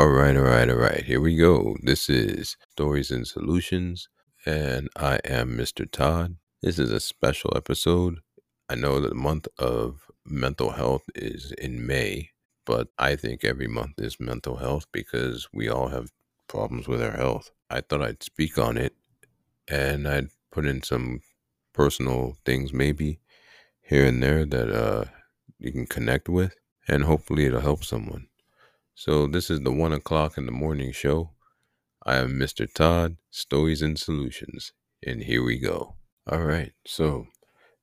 All right. Here we go. This is Stories and Solutions, and I am Mr. Todd. This is a special episode. I know that the month of mental health is in May, but I think every month is mental health because we all have problems with our health. I thought I'd speak on it, and I'd put in some personal things maybe here and there that you can connect with, and hopefully it'll help someone. So this is the 1 o'clock in the morning show. I am Mr. Todd, Stories and Solutions, and here we go. All right, so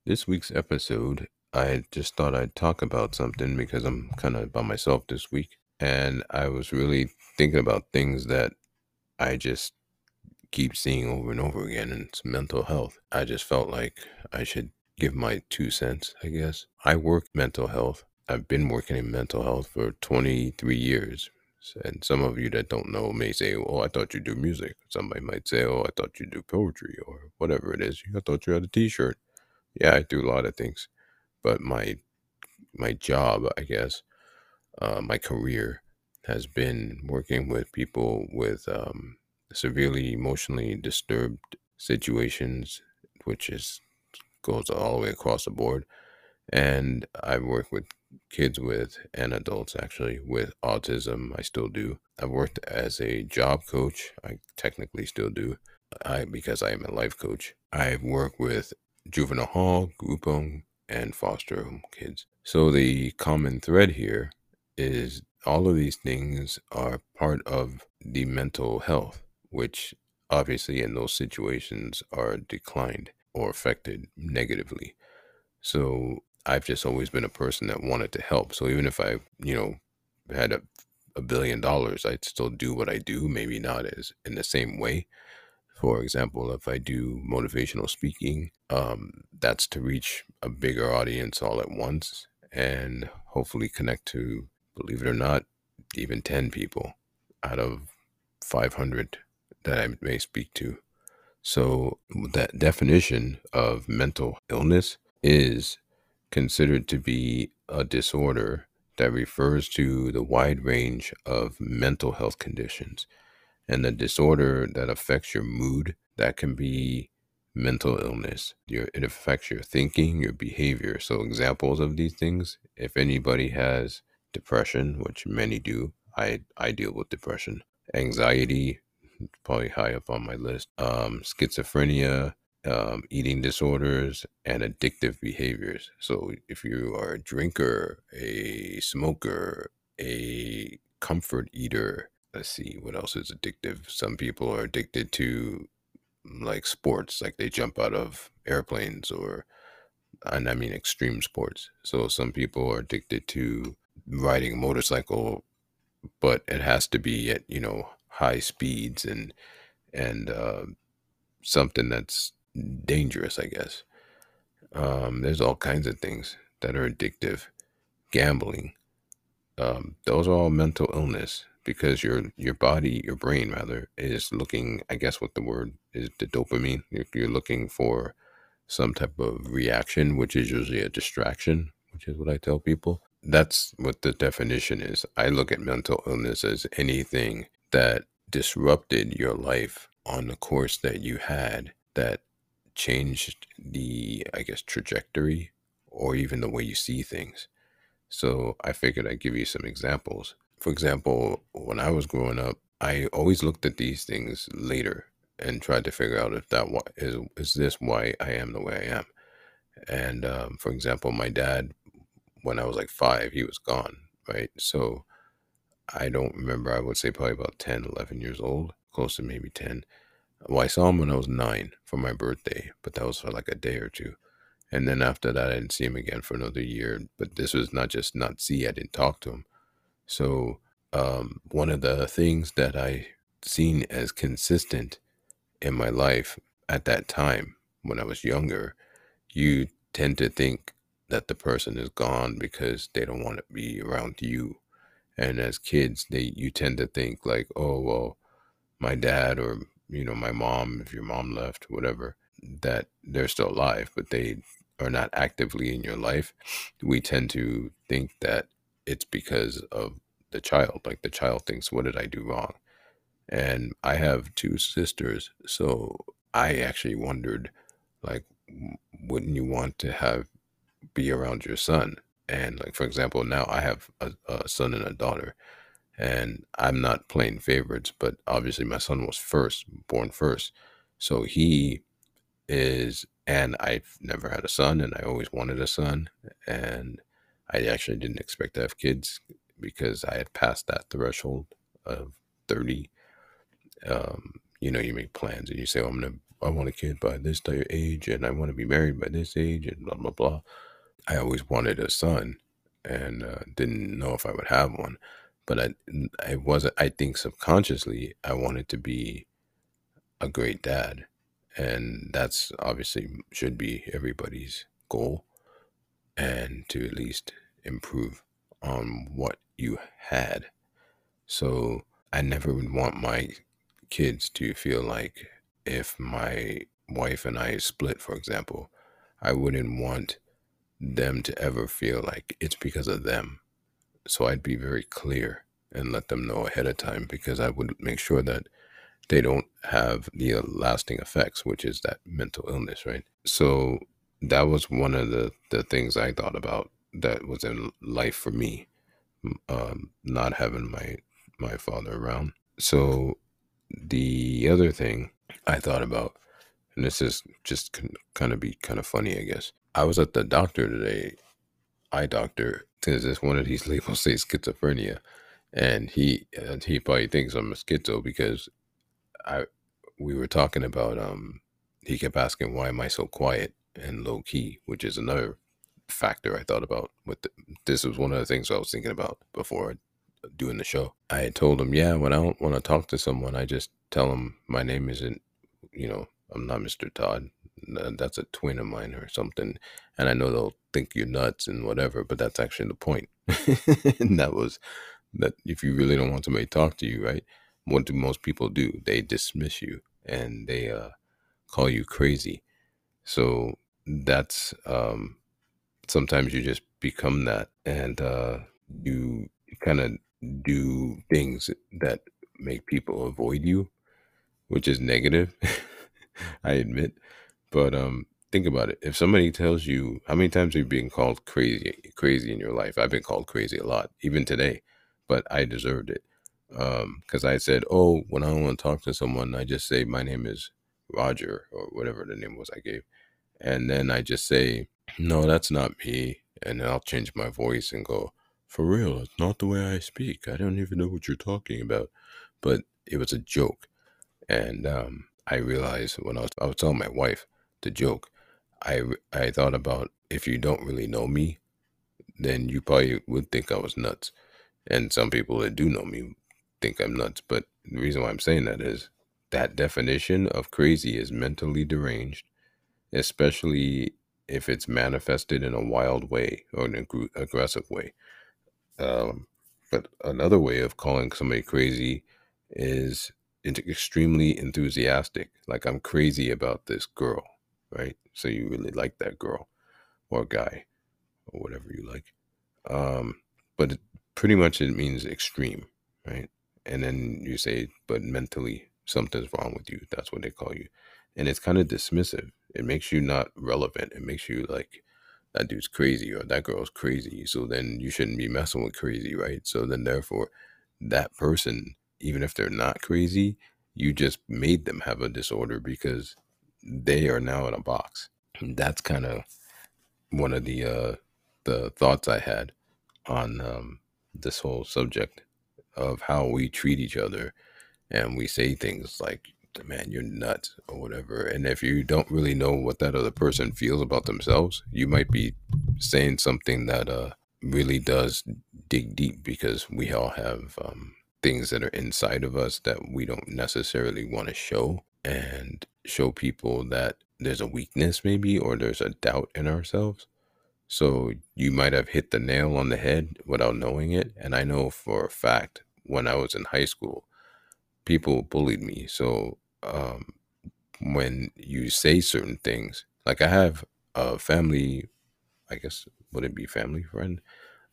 this week's episode, I just thought I'd talk about something because I'm kind of by myself this week, and I was really thinking about things that I just keep seeing over and over again, and it's mental health. I just felt like I should give my 2 cents, I guess. I work mental health. I've been working in mental health for 23 years. And some of you that don't know may say, oh, I thought you do music. Somebody might say, oh, I thought you do poetry or whatever it is. I thought you had a t-shirt. Yeah, I do a lot of things. But my job, I guess, my career has been working with people with severely emotionally disturbed situations, which goes all the way across the board. And I've worked with kids with, and adults actually, with autism. I still do. I've worked as a job coach. I technically still do, because I am a life coach. I've worked with juvenile hall, group home, and foster home kids. So the common thread here is all of these things are part of the mental health, which obviously in those situations are declined or affected negatively. So I've just always been a person that wanted to help. So even if I, had a $1 billion, I'd still do what I do. Maybe not as in the same way. For example, if I do motivational speaking, that's to reach a bigger audience all at once and hopefully connect to, believe it or not, even 10 people out of 500 that I may speak to. So that definition of mental illness is considered to be a disorder that refers to the wide range of mental health conditions. And the disorder that affects your mood, that can be mental illness. It affects your thinking, your behavior. So examples of these things, if anybody has depression, which many do, I deal with depression. Anxiety, probably high up on my list. Schizophrenia, eating disorders, and addictive behaviors. So if you are a drinker, a smoker, a comfort eater, let's see, what else is addictive? Some people are addicted to sports, they jump out of airplanes and extreme sports. So some people are addicted to riding a motorcycle, but it has to be at, high speeds and something that's dangerous, I guess. There's all kinds of things that are addictive. Gambling. Those are all mental illness because your brain is looking, I guess what the word is, the dopamine. You're looking for some type of reaction, which is usually a distraction, which is what I tell people. That's what the definition is. I look at mental illness as anything that disrupted your life on the course that you had, that changed the, trajectory or even the way you see things. So I figured I'd give you some examples. For example, when I was growing up, I always looked at these things later and tried to figure out if that is this why I am the way I am. And for example, my dad, when I was 5, he was gone, right? So I don't remember, I would say probably about 10, 11 years old, close to maybe 10. Well, I saw him when I was 9 for my birthday, but that was for a day or two. And then after that, I didn't see him again for another year. But this was not just not see, I didn't talk to him. So one of the things that I seen as consistent in my life at that time when I was younger, you tend to think that the person is gone because they don't want to be around you. And as kids, you tend to think oh, well, my dad or my mom, if your mom left, whatever, that they're still alive, but they are not actively in your life. We tend to think that it's because of the child. Like, the child thinks, what did I do wrong? And I have two sisters, so I actually wondered, like, wouldn't you want to be around your son? And, like, for example, now I have a son and a daughter, and I'm not playing favorites, but obviously my son was born first. So he is, and I've never had a son, and I always wanted a son. And I actually didn't expect to have kids because I had passed that threshold of 30. You make plans and you say, I want a kid by this age, and I want to be married by this age, and blah, blah, blah. I always wanted a son, and didn't know if I would have one. But I wasn't, I think subconsciously, I wanted to be a great dad. And that's obviously should be everybody's goal, and to at least improve on what you had. So I never would want my kids to feel like, if my wife and I split, for example, I wouldn't want them to ever feel like it's because of them. So I'd be very clear and let them know ahead of time, because I would make sure that they don't have the lasting effects, which is that mental illness, right? So that was one of the things I thought about that was in life for me, not having my father around. So the other thing I thought about, and this is just kind of funny, I guess. I was at the doctor today, eye doctor, because this one of these labels says schizophrenia, and he probably thinks I'm a schizo because we were talking about, he kept asking, why am I so quiet and low key, which is another factor I thought about this was one of the things I was thinking about before doing the show. I had told him, yeah, when I don't want to talk to someone, I just tell them my name isn't, I'm not Mr. Todd. That's a twin of mine or something. And I know they'll think you're nuts and whatever, but that's actually the point. And that was that if you really don't want somebody to talk to you, right? What do most people do? They dismiss you and they call you crazy. So that's sometimes you just become that, and you kind of do things that make people avoid you, which is negative, I admit. But think about it. If somebody tells you, how many times have you been called crazy in your life? I've been called crazy a lot, even today, but I deserved it. Because I said, when I don't want to talk to someone, I just say, my name is Roger, or whatever the name was I gave. And then I just say, no, that's not me. And then I'll change my voice and go, for real, it's not the way I speak. I don't even know what you're talking about. But it was a joke. And I realized when I was telling my wife the joke, I thought about, if you don't really know me, then you probably would think I was nuts. And some people that do know me think I'm nuts. But the reason why I'm saying that is that definition of crazy is mentally deranged, especially if it's manifested in a wild way or an aggressive way. But another way of calling somebody crazy is extremely enthusiastic. Like, I'm crazy about this girl, right? So you really like that girl or guy or whatever you like. But pretty much it means extreme, right? And then you say, but mentally something's wrong with you. That's what they call you. And it's kind of dismissive. It makes you not relevant. It makes you like, that dude's crazy or that girl's crazy. So then you shouldn't be messing with crazy, right? So then therefore that person, even if they're not crazy, you just made them have a disorder because they are now in a box. And that's kind of one of the thoughts I had on this whole subject of how we treat each other. And we say things like, man, you're nuts or whatever. And if you don't really know what that other person feels about themselves, you might be saying something that really does dig deep, because we all have things that are inside of us that we don't necessarily want to show, and show people that there's a weakness maybe, or there's a doubt in ourselves. So you might have hit the nail on the head without knowing it. And I know for a fact, when I was in high school, people bullied me. So when you say certain things, like I have a family, I guess, would it be family friend?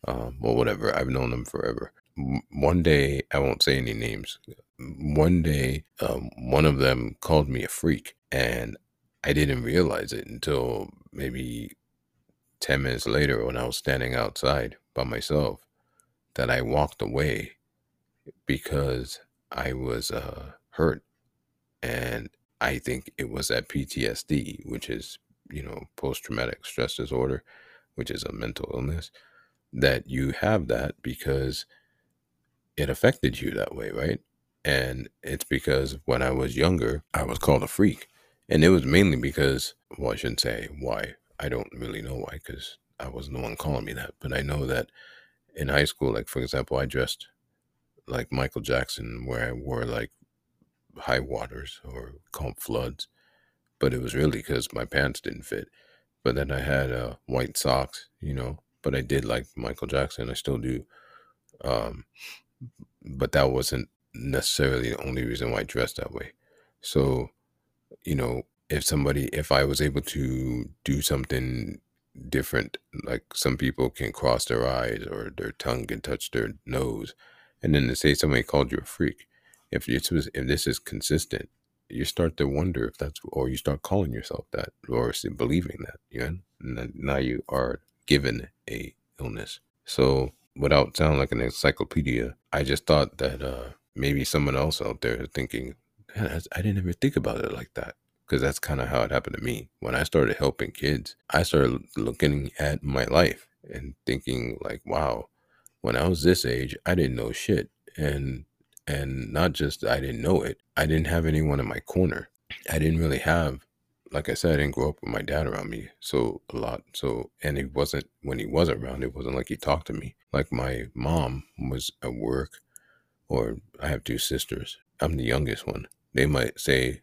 Well, whatever. I've known them forever. one day, I won't say any names, one day one of them called me a freak, and I didn't realize it until maybe 10 minutes later when I was standing outside by myself, that I walked away because I was hurt. And I think it was that PTSD, which is, you know, post-traumatic stress disorder, which is a mental illness, that you have that because it affected you that way, right? And it's because when I was younger, I was called a freak. And it was mainly because, well, I shouldn't say why. I don't really know why, because I wasn't the one calling me that. But I know that in high school, like, for example, I dressed like Michael Jackson, where I wore like high waters or calm floods. But it was really because my pants didn't fit. But then I had white socks, you know, but I did like Michael Jackson. I still do. But that wasn't necessarily the only reason why I dressed that way. So, you know, if I was able to do something different, like some people can cross their eyes or their tongue can touch their nose, and then to say somebody called you a freak, if this is consistent, you start to wonder if that's, or you start calling yourself that or believing that, you know, and now you are given a illness. So without sounding like an encyclopedia, I just thought that maybe someone else out there is thinking, I didn't ever think about it like that. Because that's kind of how it happened to me. When I started helping kids, I started looking at my life and thinking like, wow, when I was this age, I didn't know shit. And not just I didn't know it, I didn't have anyone in my corner. I didn't really have, like I said, I didn't grow up with my dad around me so a lot. So, and it wasn't, when he was around, it wasn't like he talked to me. Like my mom was at work, or I have two sisters. I'm the youngest one. They might say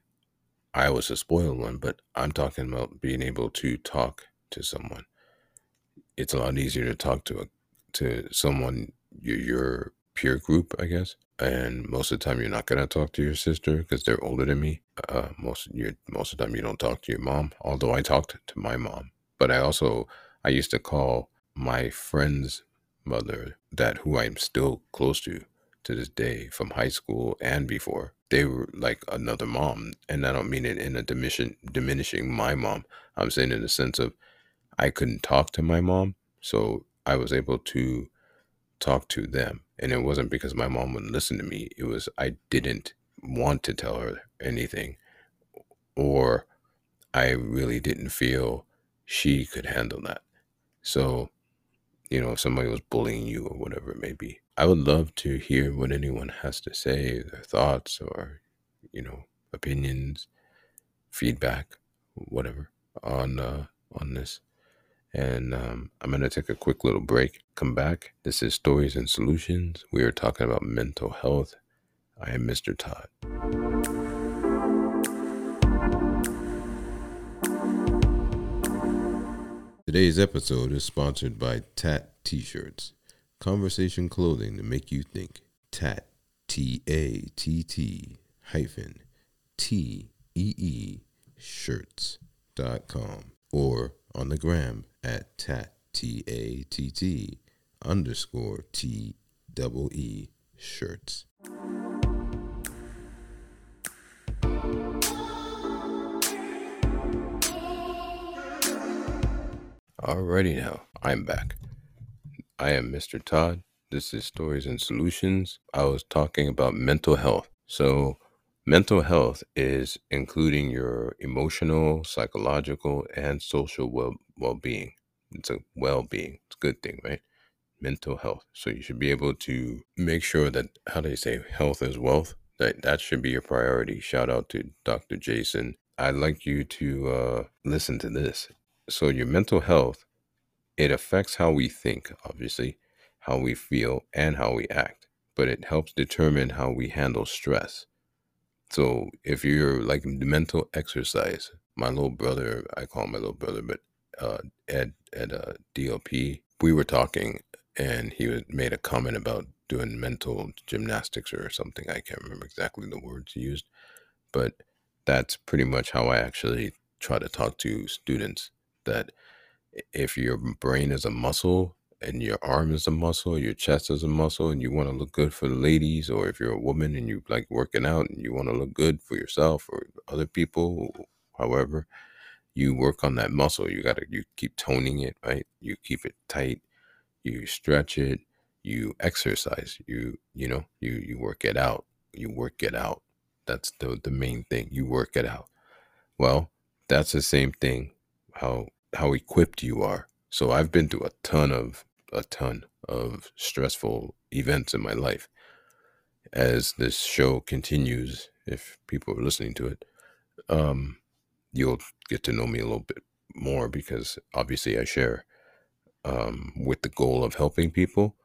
I was a spoiled one, but I'm talking about being able to talk to someone. It's a lot easier to talk to someone, your peer group, I guess. And most of the time, you're not gonna talk to your sister because they're older than me. Most of the time, you don't talk to your mom. Although I talked to my mom, but I used to call my friend's mother, that who I'm still close to this day from high school and before. They were like another mom, and I don't mean it in a diminishing my mom. I'm saying in the sense of I couldn't talk to my mom, so I was able to talk to them. And it wasn't because my mom wouldn't listen to me. It was I didn't want to tell her anything, or I really didn't feel she could handle that. So, you know, if somebody was bullying you or whatever it may be, I would love to hear what anyone has to say, their thoughts or, you know, opinions, feedback, whatever on this. And I'm going to take a quick little break, come back. This is Stories and Solutions. We are talking about mental health. I am Mr. Todd. Today's episode is sponsored by Tat T-shirts. Conversation clothing to make you think. Tat, tatt-teeshirts.com, or on the gram at tat, tatt_TEE shirts. Alrighty now, I'm back. I am Mr. Todd. This is Stories and Solutions. I was talking about mental health. So mental health is including your emotional, psychological, and social well-being. It's a well-being. It's a good thing, right? Mental health. So you should be able to make sure that, how do you say, health is wealth? That should be your priority. Shout out to Dr. Jason. I'd like you to listen to this. So your mental health, it affects how we think, obviously, how we feel, and how we act, but it helps determine how we handle stress. So if you're like mental exercise, my little brother, I call him my little brother, but Ed at DLP, we were talking, and he made a comment about doing mental gymnastics or something. I can't remember exactly the words he used, but that's pretty much how I actually try to talk to students, that if your brain is a muscle and your arm is a muscle, your chest is a muscle, and you want to look good for the ladies, or if you're a woman and you like working out and you want to look good for yourself or other people, however, you work on that muscle. You keep toning it, right? You keep it tight, you stretch it, you exercise, you work it out. You work it out. That's the main thing. You work it out. Well, that's the same thing, how equipped you are. So I've been through a ton of stressful events in my life. As this show continues, if people are listening to it, you'll get to know me a little bit more, because obviously I share with the goal of helping people.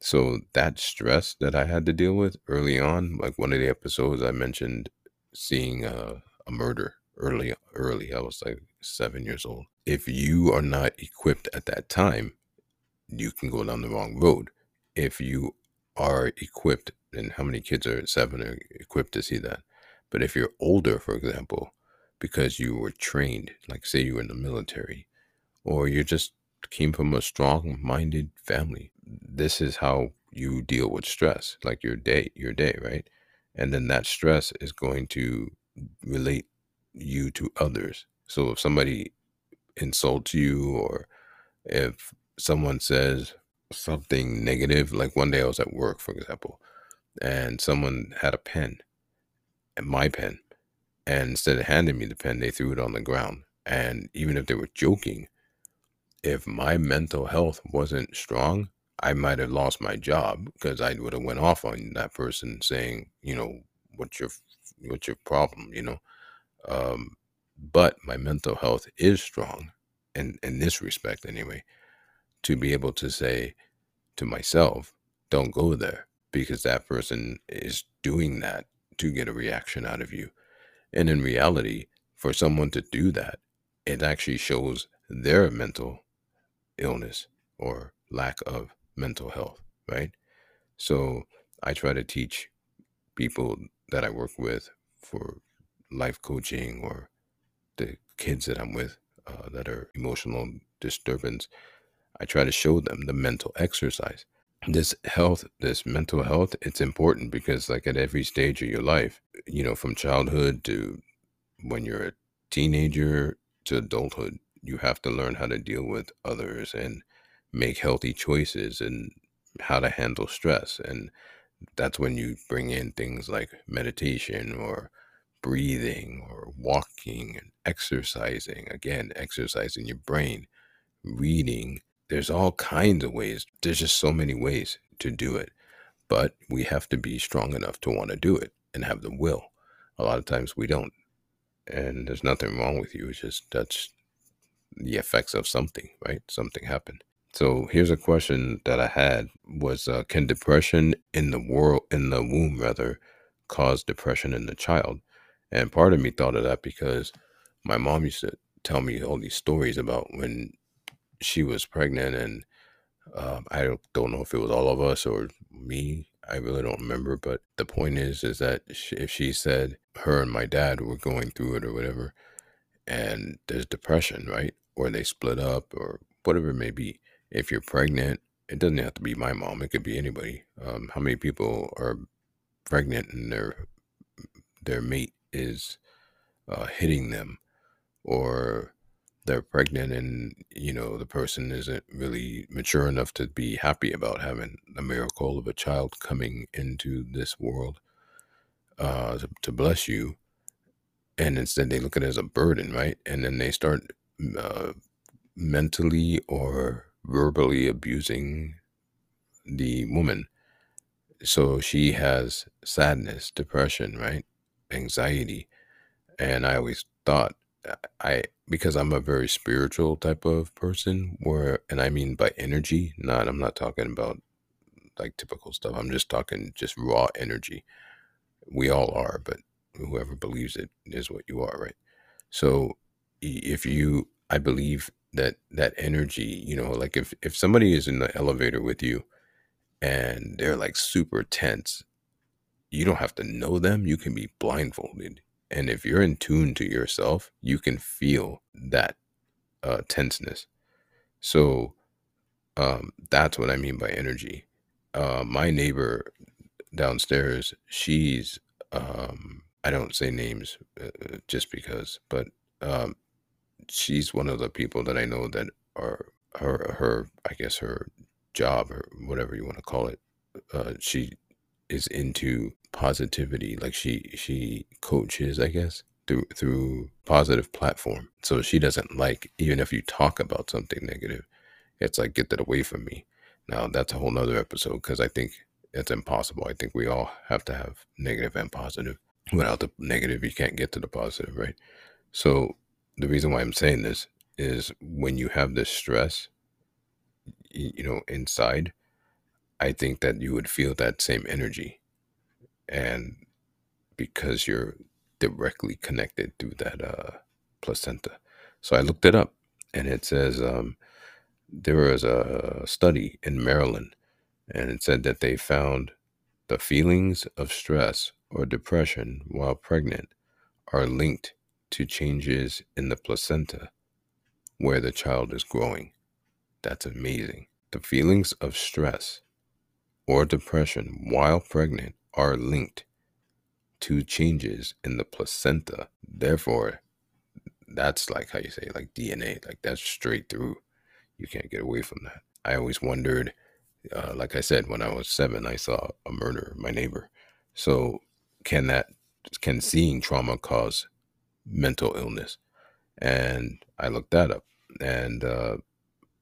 So that stress that I had to deal with early on, like one of the episodes I mentioned seeing a murder early. I was like 7 years old. If you are not equipped at that time, you can go down the wrong road. If you are equipped, and how many kids are at 7 are equipped to see that? But if you're older, for example, because you were trained, like say you were in the military, or you just came from a strong-minded family, this is how you deal with stress, like your day, right? And then that stress is going to relate you to others. So if somebody insults you, or if someone says something negative, like one day I was at work, for example, and someone had a pen, my pen, and instead of handing me the pen, they threw it on the ground. And even if they were joking, if my mental health wasn't strong, I might have lost my job, because I would have went off on that person saying, what's your problem, but my mental health is strong, and in this respect anyway, to be able to say to myself, don't go there, because that person is doing that to get a reaction out of you. And in reality, for someone to do that, it actually shows their mental illness or lack of mental health, right? So I try to teach people that I work with for life coaching, or the kids that I'm with that are emotional disturbance, I try to show them the mental exercise. This mental health, it's important, because like at every stage of your life, from childhood to when you're a teenager to adulthood, you have to learn how to deal with others and make healthy choices and how to handle stress. And that's when you bring in things like meditation or breathing or walking and exercising. Again, exercising your brain, reading. There's all kinds of ways. There's just so many ways to do it. But we have to be strong enough to want to do it and have the will. A lot of times we don't. And there's nothing wrong with you. It's just that's the effects of something, right? Something happened. So here's a question that I had was, can depression in the womb cause depression in the child? And part of me thought of that because my mom used to tell me all these stories about when she was pregnant, and I don't know if it was all of us or me. I really don't remember. But the point is that if she said her and my dad were going through it or whatever, and there's depression, right? Or they split up or whatever it may be. If you're pregnant, it doesn't have to be my mom. It could be anybody. How many people are pregnant and their mate is hitting them, or they're pregnant and, the person isn't really mature enough to be happy about having the miracle of a child coming into this world to bless you. And instead they look at it as a burden, right? And then they start mentally or verbally abusing the woman. So she has sadness, depression, right? Anxiety. And I always thought, because I'm a very spiritual type of person, and I mean by energy, I'm not talking about like typical stuff. I'm just talking just raw energy. We all are, but whoever believes it is what you are, right? So I believe that energy, like if somebody is in the elevator with you and they're like super tense, you don't have to know them. You can be blindfolded. And if you're in tune to yourself, you can feel that tenseness. So That's what I mean by energy. My neighbor downstairs, she's, I don't say names just because, but she's one of the people that I know that are her I guess her job or whatever you want to call it. She is into positivity. Like she coaches, I guess, through positive platform. So she doesn't like, even if you talk about something negative, it's like, get that away from me. Now that's a whole nother episode, because I think it's impossible. I think we all have to have negative and positive. Without the negative, you can't get to the positive, right? So the reason why I'm saying this is when you have this stress, inside, I think that you would feel that same energy. And because you're directly connected through that placenta. So I looked it up, and it says there was a study in Maryland, and it said that they found the feelings of stress or depression while pregnant are linked to changes in the placenta where the child is growing. That's amazing. The feelings of stress or depression while pregnant are linked to changes in the placenta. Therefore, that's like how you say, like DNA, like that's straight through. You can't get away from that. I always wondered, like I said, when I was 7, I saw a murder, my neighbor. So can seeing trauma cause mental illness? And I looked that up. And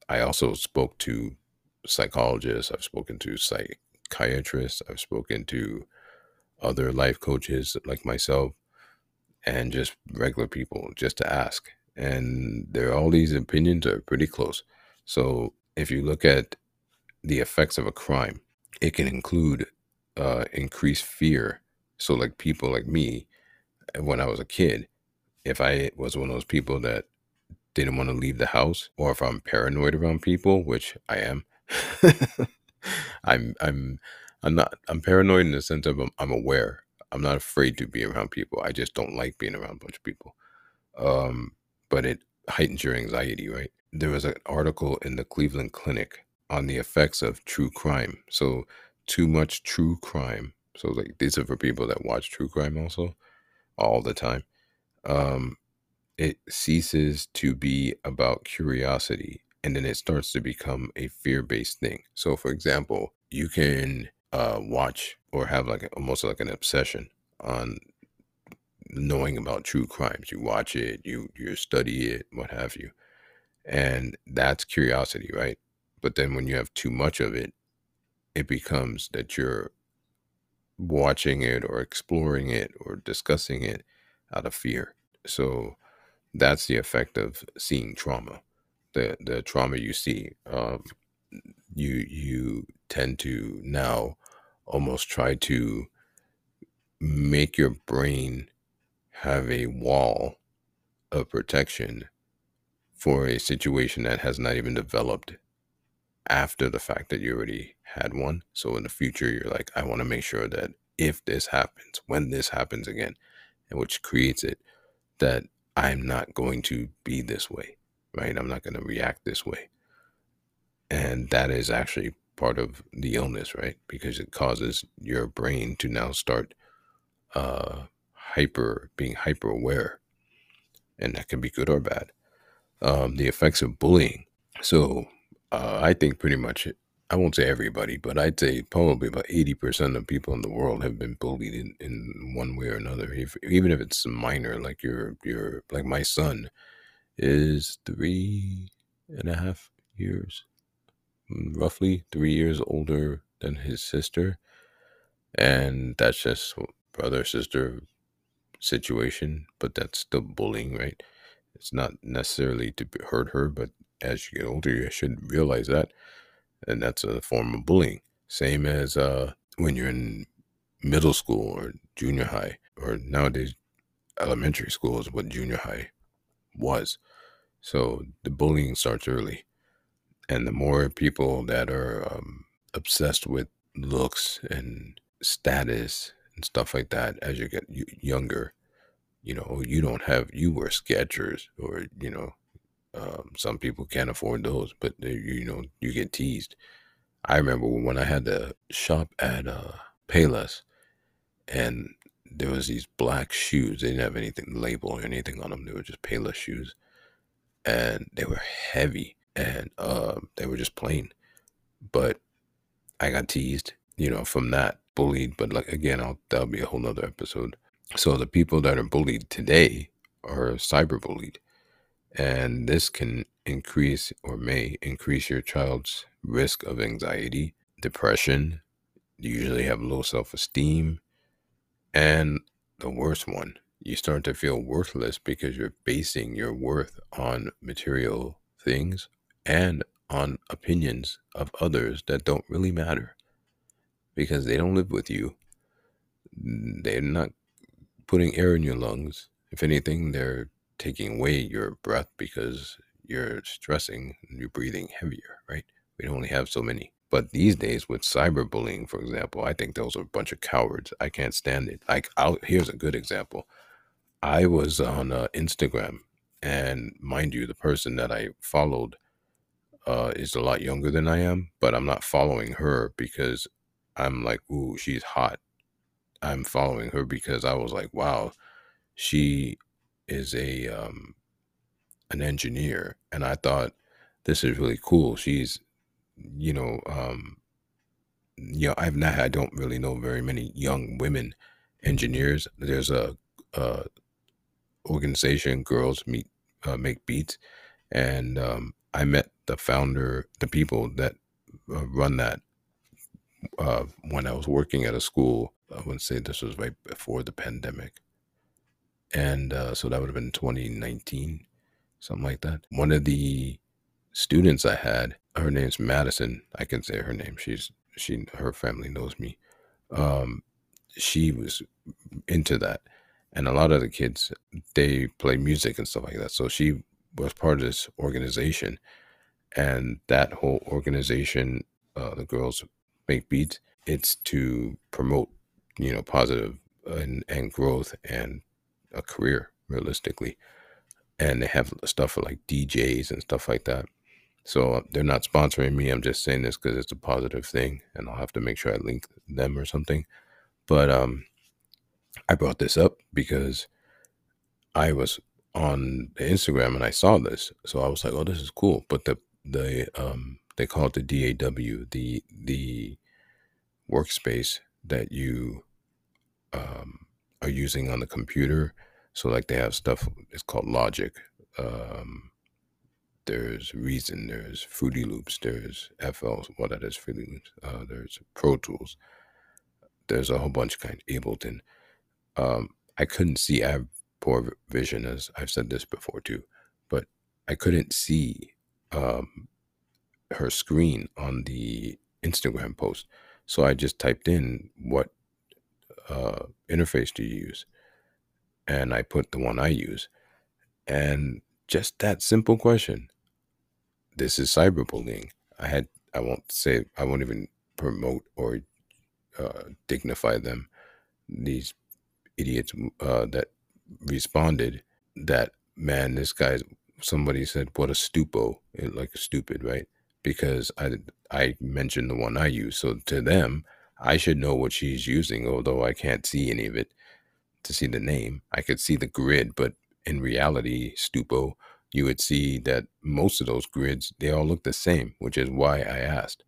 I also spoke to psychologists. I've spoken to psychiatrists. I've spoken to other life coaches like myself and just regular people, just to ask. And all these opinions are pretty close. So if you look at the effects of a crime, it can include increased fear. So like people like me, when I was a kid, if I was one of those people that didn't want to leave the house, or if I'm paranoid around people, which I am, I'm paranoid in the sense of I'm aware. I'm not afraid to be around people. I just don't like being around a bunch of people. But it heightens your anxiety, right? There was an article in the Cleveland Clinic on the effects of true crime. So too much true crime. So like these are for people that watch true crime also all the time. It ceases to be about curiosity, and then it starts to become a fear-based thing. So for example, you can watch or have like almost like an obsession on knowing about true crimes. You watch it, you study it, what have you. And that's curiosity, right? But then when you have too much of it, it becomes that you're watching it or exploring it or discussing it out of fear. So that's the effect of seeing trauma. The trauma you see, you tend to now almost try to make your brain have a wall of protection for a situation that has not even developed after the fact that you already had one. So in the future, you're like, I want to make sure that if this happens, when this happens again, and which creates it, that I'm not going to be this way, right? I'm not going to react this way. And that is actually part of the illness, right? Because it causes your brain to now start being hyper aware. And that can be good or bad. The effects of bullying. So I think pretty much, I won't say everybody, but I'd say probably about 80% of people in the world have been bullied in one way or another. Even if it's minor, like your like my son is 3.5 years, roughly 3 years older than his sister. And that's just brother-sister situation, but that's still bullying, right? It's not necessarily to hurt her, but as you get older, you should realize that. And that's a form of bullying. Same as when you're in middle school or junior high, or nowadays elementary school is what junior high was. So the bullying starts early. And the more people that are obsessed with looks and status and stuff like that as you get younger, you were Skechers, or Some people can't afford those, but they, you know, you get teased. I remember when I had to shop at Payless, and there was these black shoes. They didn't have anything label or anything on them. They were just Payless shoes, and they were heavy, and they were just plain. But I got teased, you know, from that, bullied. But like again, that'll be a whole nother episode. So the people that are bullied today are cyberbullied, and this can increase or may increase your child's risk of anxiety, depression. You usually have low self-esteem, and the worst one, you start to feel worthless because you're basing your worth on material things and on opinions of others that don't really matter, because they don't live with you. They're not putting air in your lungs. If anything, they're taking away your breath because you're stressing and you're breathing heavier, right? We only have so many. But these days with cyberbullying, for example, I think those are a bunch of cowards. I can't stand it. Like, here's a good example. I was on Instagram, and mind you, the person that I followed is a lot younger than I am, but I'm not following her because I'm like, ooh, she's hot. I'm following her because I was like, wow, she is a an engineer, and I thought this is really cool. She's, you know, I don't really know very many young women engineers. There's a organization, Girls Make Beats, and I met the founder, the people that run that when I was working at a school. I would say this was right before the pandemic. And so that would have been 2019, something like that. One of the students I had, her name's Madison. I can say her name. Her family knows me. She was into that. And a lot of the kids, they play music and stuff like that. So she was part of this organization. And that whole organization, the Girls Make Beats, it's to promote, you know, positive and growth and a career, realistically. And they have stuff for like DJs and stuff like that. So they're not sponsoring me. I'm just saying this because it's a positive thing, and I'll have to make sure I link them or something. But I brought this up because I was on Instagram and I saw this. So I was like, oh, this is cool. But they call it the DAW, the workspace that you are using on the computer. So like they have stuff, it's called Logic. There's Reason, there's Fruity Loops, there's FL, what that is, Fruity Loops. There's Pro Tools. There's a whole bunch of kind, Ableton. I couldn't see, I have poor vision, as I've said this before too, but I couldn't see her screen on the Instagram post. So I just typed in what interface do you use? And I put the one I use. And just that simple question. This is cyberbullying. I won't even promote or dignify them. These idiots that responded that, man, this guy, somebody said, what a stupo, like a stupid, right? Because I mentioned the one I use. So to them, I should know what she's using, although I can't see any of it. To see the name, I could see the grid, but in reality, stupo, you would see that most of those grids, they all look the same, which is why I asked.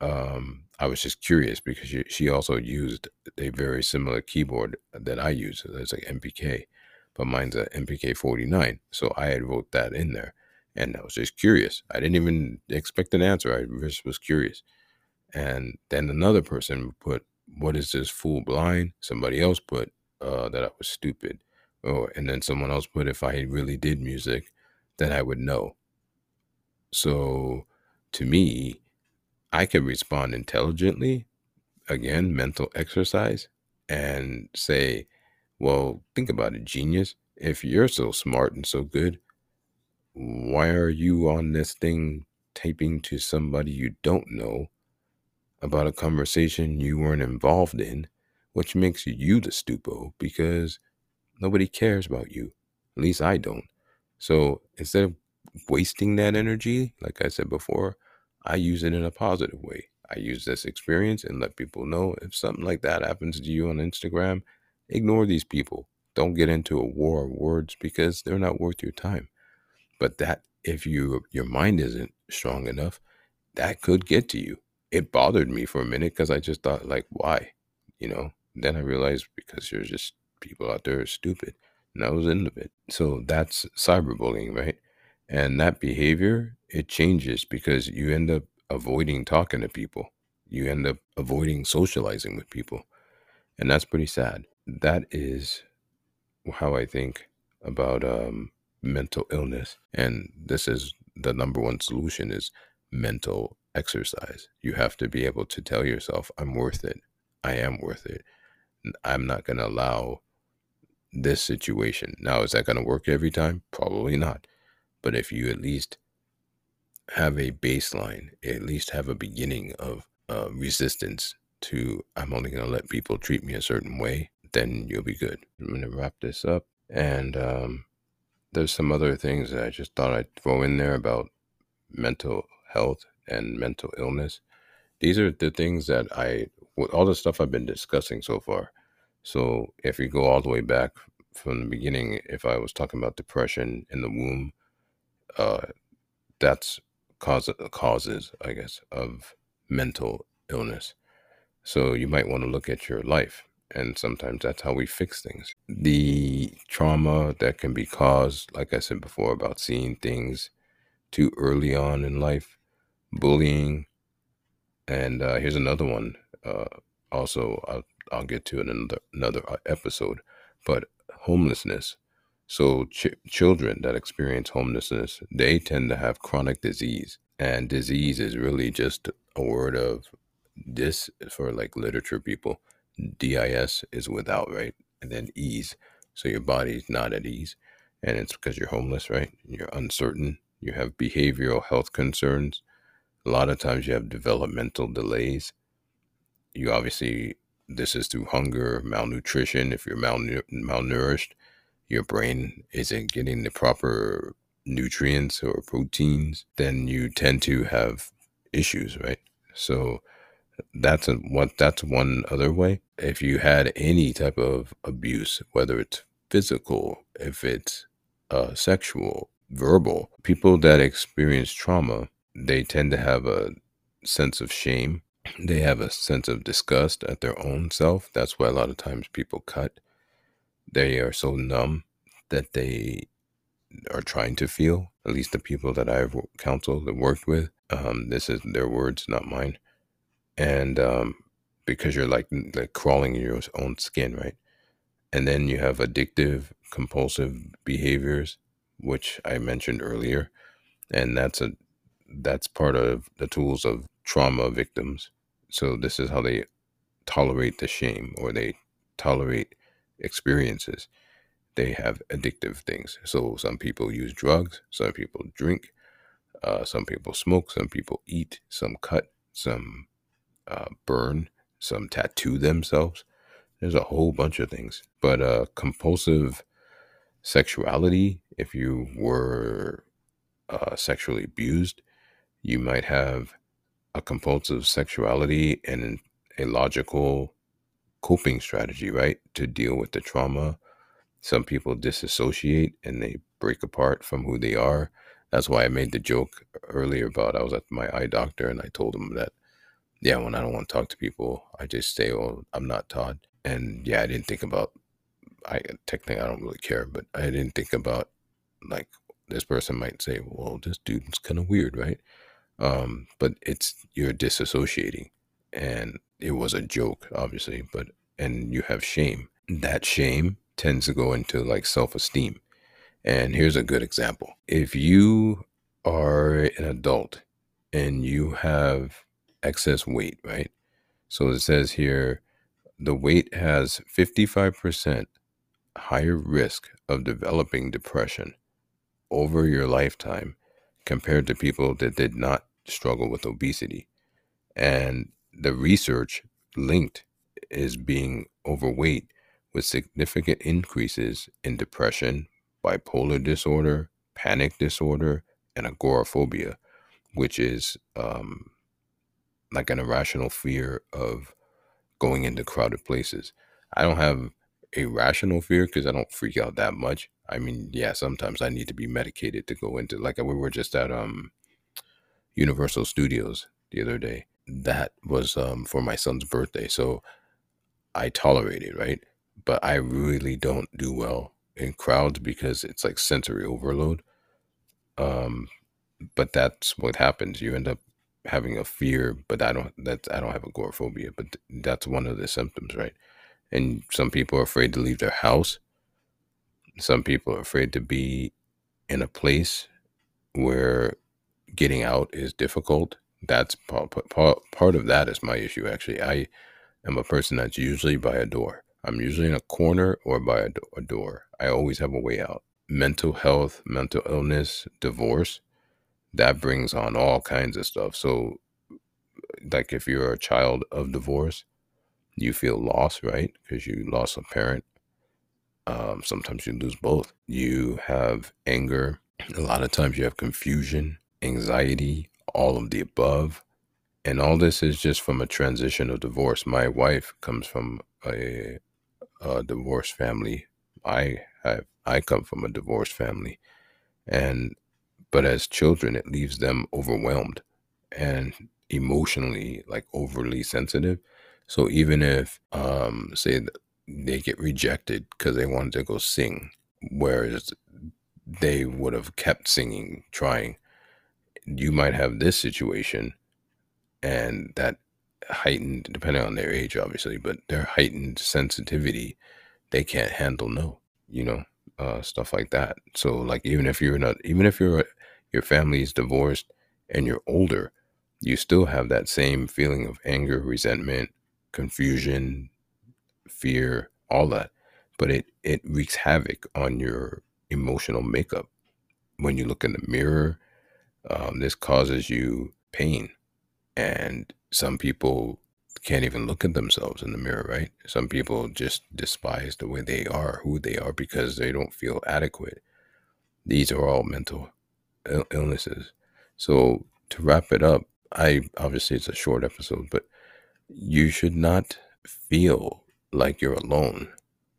I was just curious because she also used a very similar keyboard that I use. It's like MPK, but mine's a MPK 49. So I had wrote that in there, and I was just curious. I didn't even expect an answer. I just was curious. And then another person put, what is this fool blind? Somebody else put, that I was stupid. Oh, and then someone else put, if I really did music, then I would know. So to me, I could respond intelligently, again, mental exercise, and say, well, think about it, genius. If you're so smart and so good, why are you on this thing typing to somebody you don't know about a conversation you weren't involved in? Which makes you the stupo, because nobody cares about you. At least I don't. So instead of wasting that energy, like I said before, I use it in a positive way. I use this experience and let people know if something like that happens to you on Instagram, ignore these people. Don't get into a war of words because they're not worth your time. But that, if your mind isn't strong enough, that could get to you. It bothered me for a minute because I just thought, like, why? You know, then I realized because there's just people out there are stupid. And I was into it. So that's cyberbullying, right? And that behavior, it changes because you end up avoiding talking to people. You end up avoiding socializing with people. And that's pretty sad. That is how I think about mental illness. And this is the number one solution is mental exercise. You have to be able to tell yourself, I'm worth it. I am worth it. I'm not going to allow this situation. Now, is that going to work every time? Probably not. But if you at least have a baseline, at least have a beginning of resistance to, I'm only going to let people treat me a certain way, then you'll be good. I'm going to wrap this up. And there's some other things that I just thought I'd throw in there about mental health and mental illness. These are the things that all the stuff I've been discussing so far. So if you go all the way back from the beginning, if I was talking about depression in the womb, that's causes, I guess, of mental illness. So you might want to look at your life. And sometimes that's how we fix things. The trauma that can be caused, like I said before, about seeing things too early on in life, bullying. And here's another one. Also, I'll get to in another episode, but homelessness. So children that experience homelessness, they tend to have chronic disease. And disease is really just a word of this for like literature people. DIS is without, right? And then ease. So your body's not at ease. And it's because you're homeless, right? You're uncertain. You have behavioral health concerns. A lot of times you have developmental delays. You obviously, this is through hunger, malnutrition. If you're malnourished, your brain isn't getting the proper nutrients or proteins, then you tend to have issues, right? So that's one other way. If you had any type of abuse, whether it's physical, if it's sexual, verbal, people that experience trauma, they tend to have a sense of shame. They have a sense of disgust at their own self. That's why a lot of times people cut. They are so numb that they are trying to feel, at least the people that I've counseled and worked with. This is their words, not mine. And because you're like crawling in your own skin, right? And then you have addictive, compulsive behaviors, which I mentioned earlier. And that's part of the tools of trauma victims. So this is how they tolerate the shame, or they tolerate experiences. They have addictive things. So some people use drugs, some people drink, some people smoke, some people eat, some cut, some burn, some tattoo themselves. There's a whole bunch of things. But compulsive sexuality, if you were sexually abused, you might have a compulsive sexuality and a logical coping strategy, right, to deal with the trauma. Some people disassociate and they break apart from who they are. That's why I made the joke earlier about I was at my eye doctor and I told him that, yeah, when I don't want to talk to people, I just say, oh, I'm not Todd. And yeah, I didn't think about, technically I don't really care, but I didn't think about, like, this person might say, well, this dude's kind of weird, right? But you're disassociating. And it was a joke, obviously, and you have shame. That shame tends to go into like self-esteem. And here's a good example. If you are an adult and you have excess weight, right? So it says here, the weight has 55% higher risk of developing depression over your lifetime compared to people that did not struggle with obesity. And the research linked is being overweight with significant increases in depression, bipolar disorder, panic disorder, and agoraphobia, which is like an irrational fear of going into crowded places. I don't have a rational fear because I don't freak out that much. I mean, yeah, sometimes I need to be medicated to go into, like, we were just at Universal Studios the other day. That was for my son's birthday. So I tolerate it, right? But I really don't do well in crowds because it's like sensory overload. But that's what happens. You end up having a fear, but I don't have agoraphobia, but that's one of the symptoms, right? And some people are afraid to leave their house. Some people are afraid to be in a place where getting out is difficult. That's part of that is my issue, actually. I am a person that's usually by a door. I'm usually in a corner or by a door. I always have a way out. Mental health, mental illness, divorce, that brings on all kinds of stuff. So, like, if you're a child of divorce, you feel lost, right? Because you lost a parent. Sometimes you lose both. You have anger. A lot of times you have confusion, anxiety, all of the above. And all this is just from a transition of divorce. My wife comes from a divorced family. I come from a divorced family. But as children, it leaves them overwhelmed and emotionally, like, overly sensitive. So even if, say, they get rejected because they wanted to go sing, whereas they would have kept singing, trying, you might have this situation, and that heightened, depending on their age, obviously, but their heightened sensitivity, they can't handle no, you know, stuff like that. So, like, your family's divorced and you're older, you still have that same feeling of anger, resentment, confusion, fear, all that. But it wreaks havoc on your emotional makeup. When you look in the mirror, this causes you pain. And some people can't even look at themselves in the mirror, right? Some people just despise the way they are, who they are, because they don't feel adequate. These are all mental illnesses. So to wrap it up, obviously it's a short episode, but you should not feel like you're alone,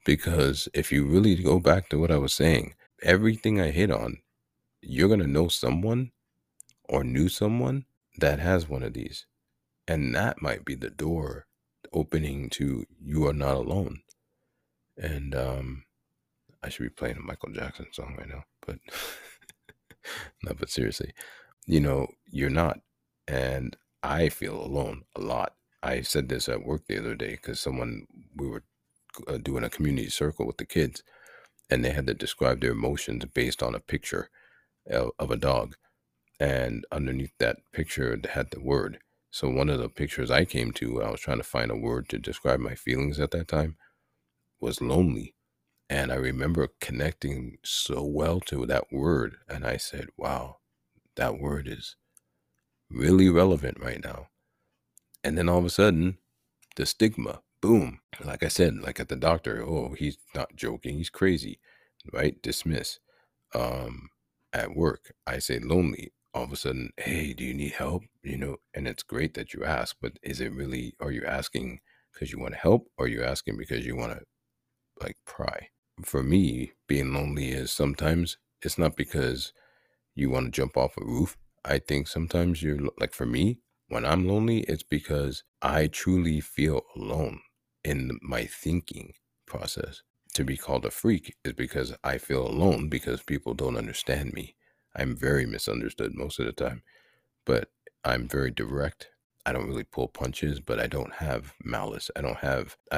because if you really go back to what I was saying, everything I hit on, you're going to know someone or knew someone that has one of these. And that might be the door opening to you are not alone. And I should be playing a Michael Jackson song right now, but no, but seriously, you know, you're not. And I feel alone a lot. I said this at work the other day because we were doing a community circle with the kids, and they had to describe their emotions based on a picture of a dog. And underneath that picture had the word. So one of the pictures I came to, I was trying to find a word to describe my feelings at that time, was lonely. And I remember connecting so well to that word. And I said, wow, that word is really relevant right now. And then all of a sudden, the stigma, boom. Like I said, like at the doctor, oh, he's not joking, he's crazy, right? Dismiss. At work, I say lonely. All of a sudden, hey, do you need help? You know, and it's great that you ask, but is it really, are you asking because you want to help, or are you asking because you want to, like, pry? For me, being lonely is sometimes it's not because you want to jump off a roof. I think sometimes you're, like, for me, when I'm lonely, it's because I truly feel alone in my thinking process. To be called a freak is because I feel alone because people don't understand me. I'm very misunderstood most of the time, but I'm very direct. I don't really pull punches, but I don't have malice. I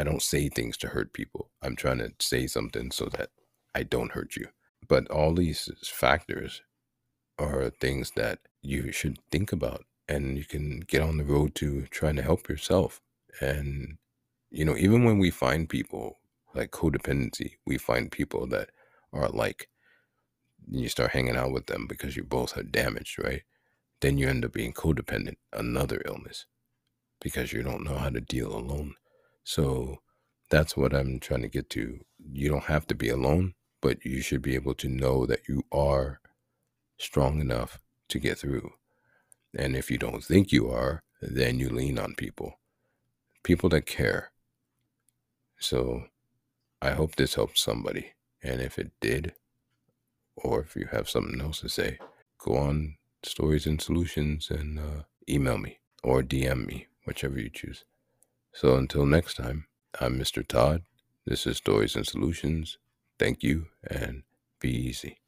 don't say things to hurt people. I'm trying to say something so that I don't hurt you. But all these factors are things that you should think about, and you can get on the road to trying to help yourself. And, you know, even when we find people like codependency, we find people that are alike. You start hanging out with them because you both are damaged, right? Then you end up being codependent, another illness, because you don't know how to deal alone. So that's what I'm trying to get to. You don't have to be alone, but you should be able to know that you are strong enough to get through. And if you don't think you are, then you lean on people that care. So I hope this helped somebody. And if it did, or if you have something else to say, go on Stories and Solutions and email me or DM me, whichever you choose. So until next time, I'm Mr. Todd. This is Stories and Solutions. Thank you, and be easy.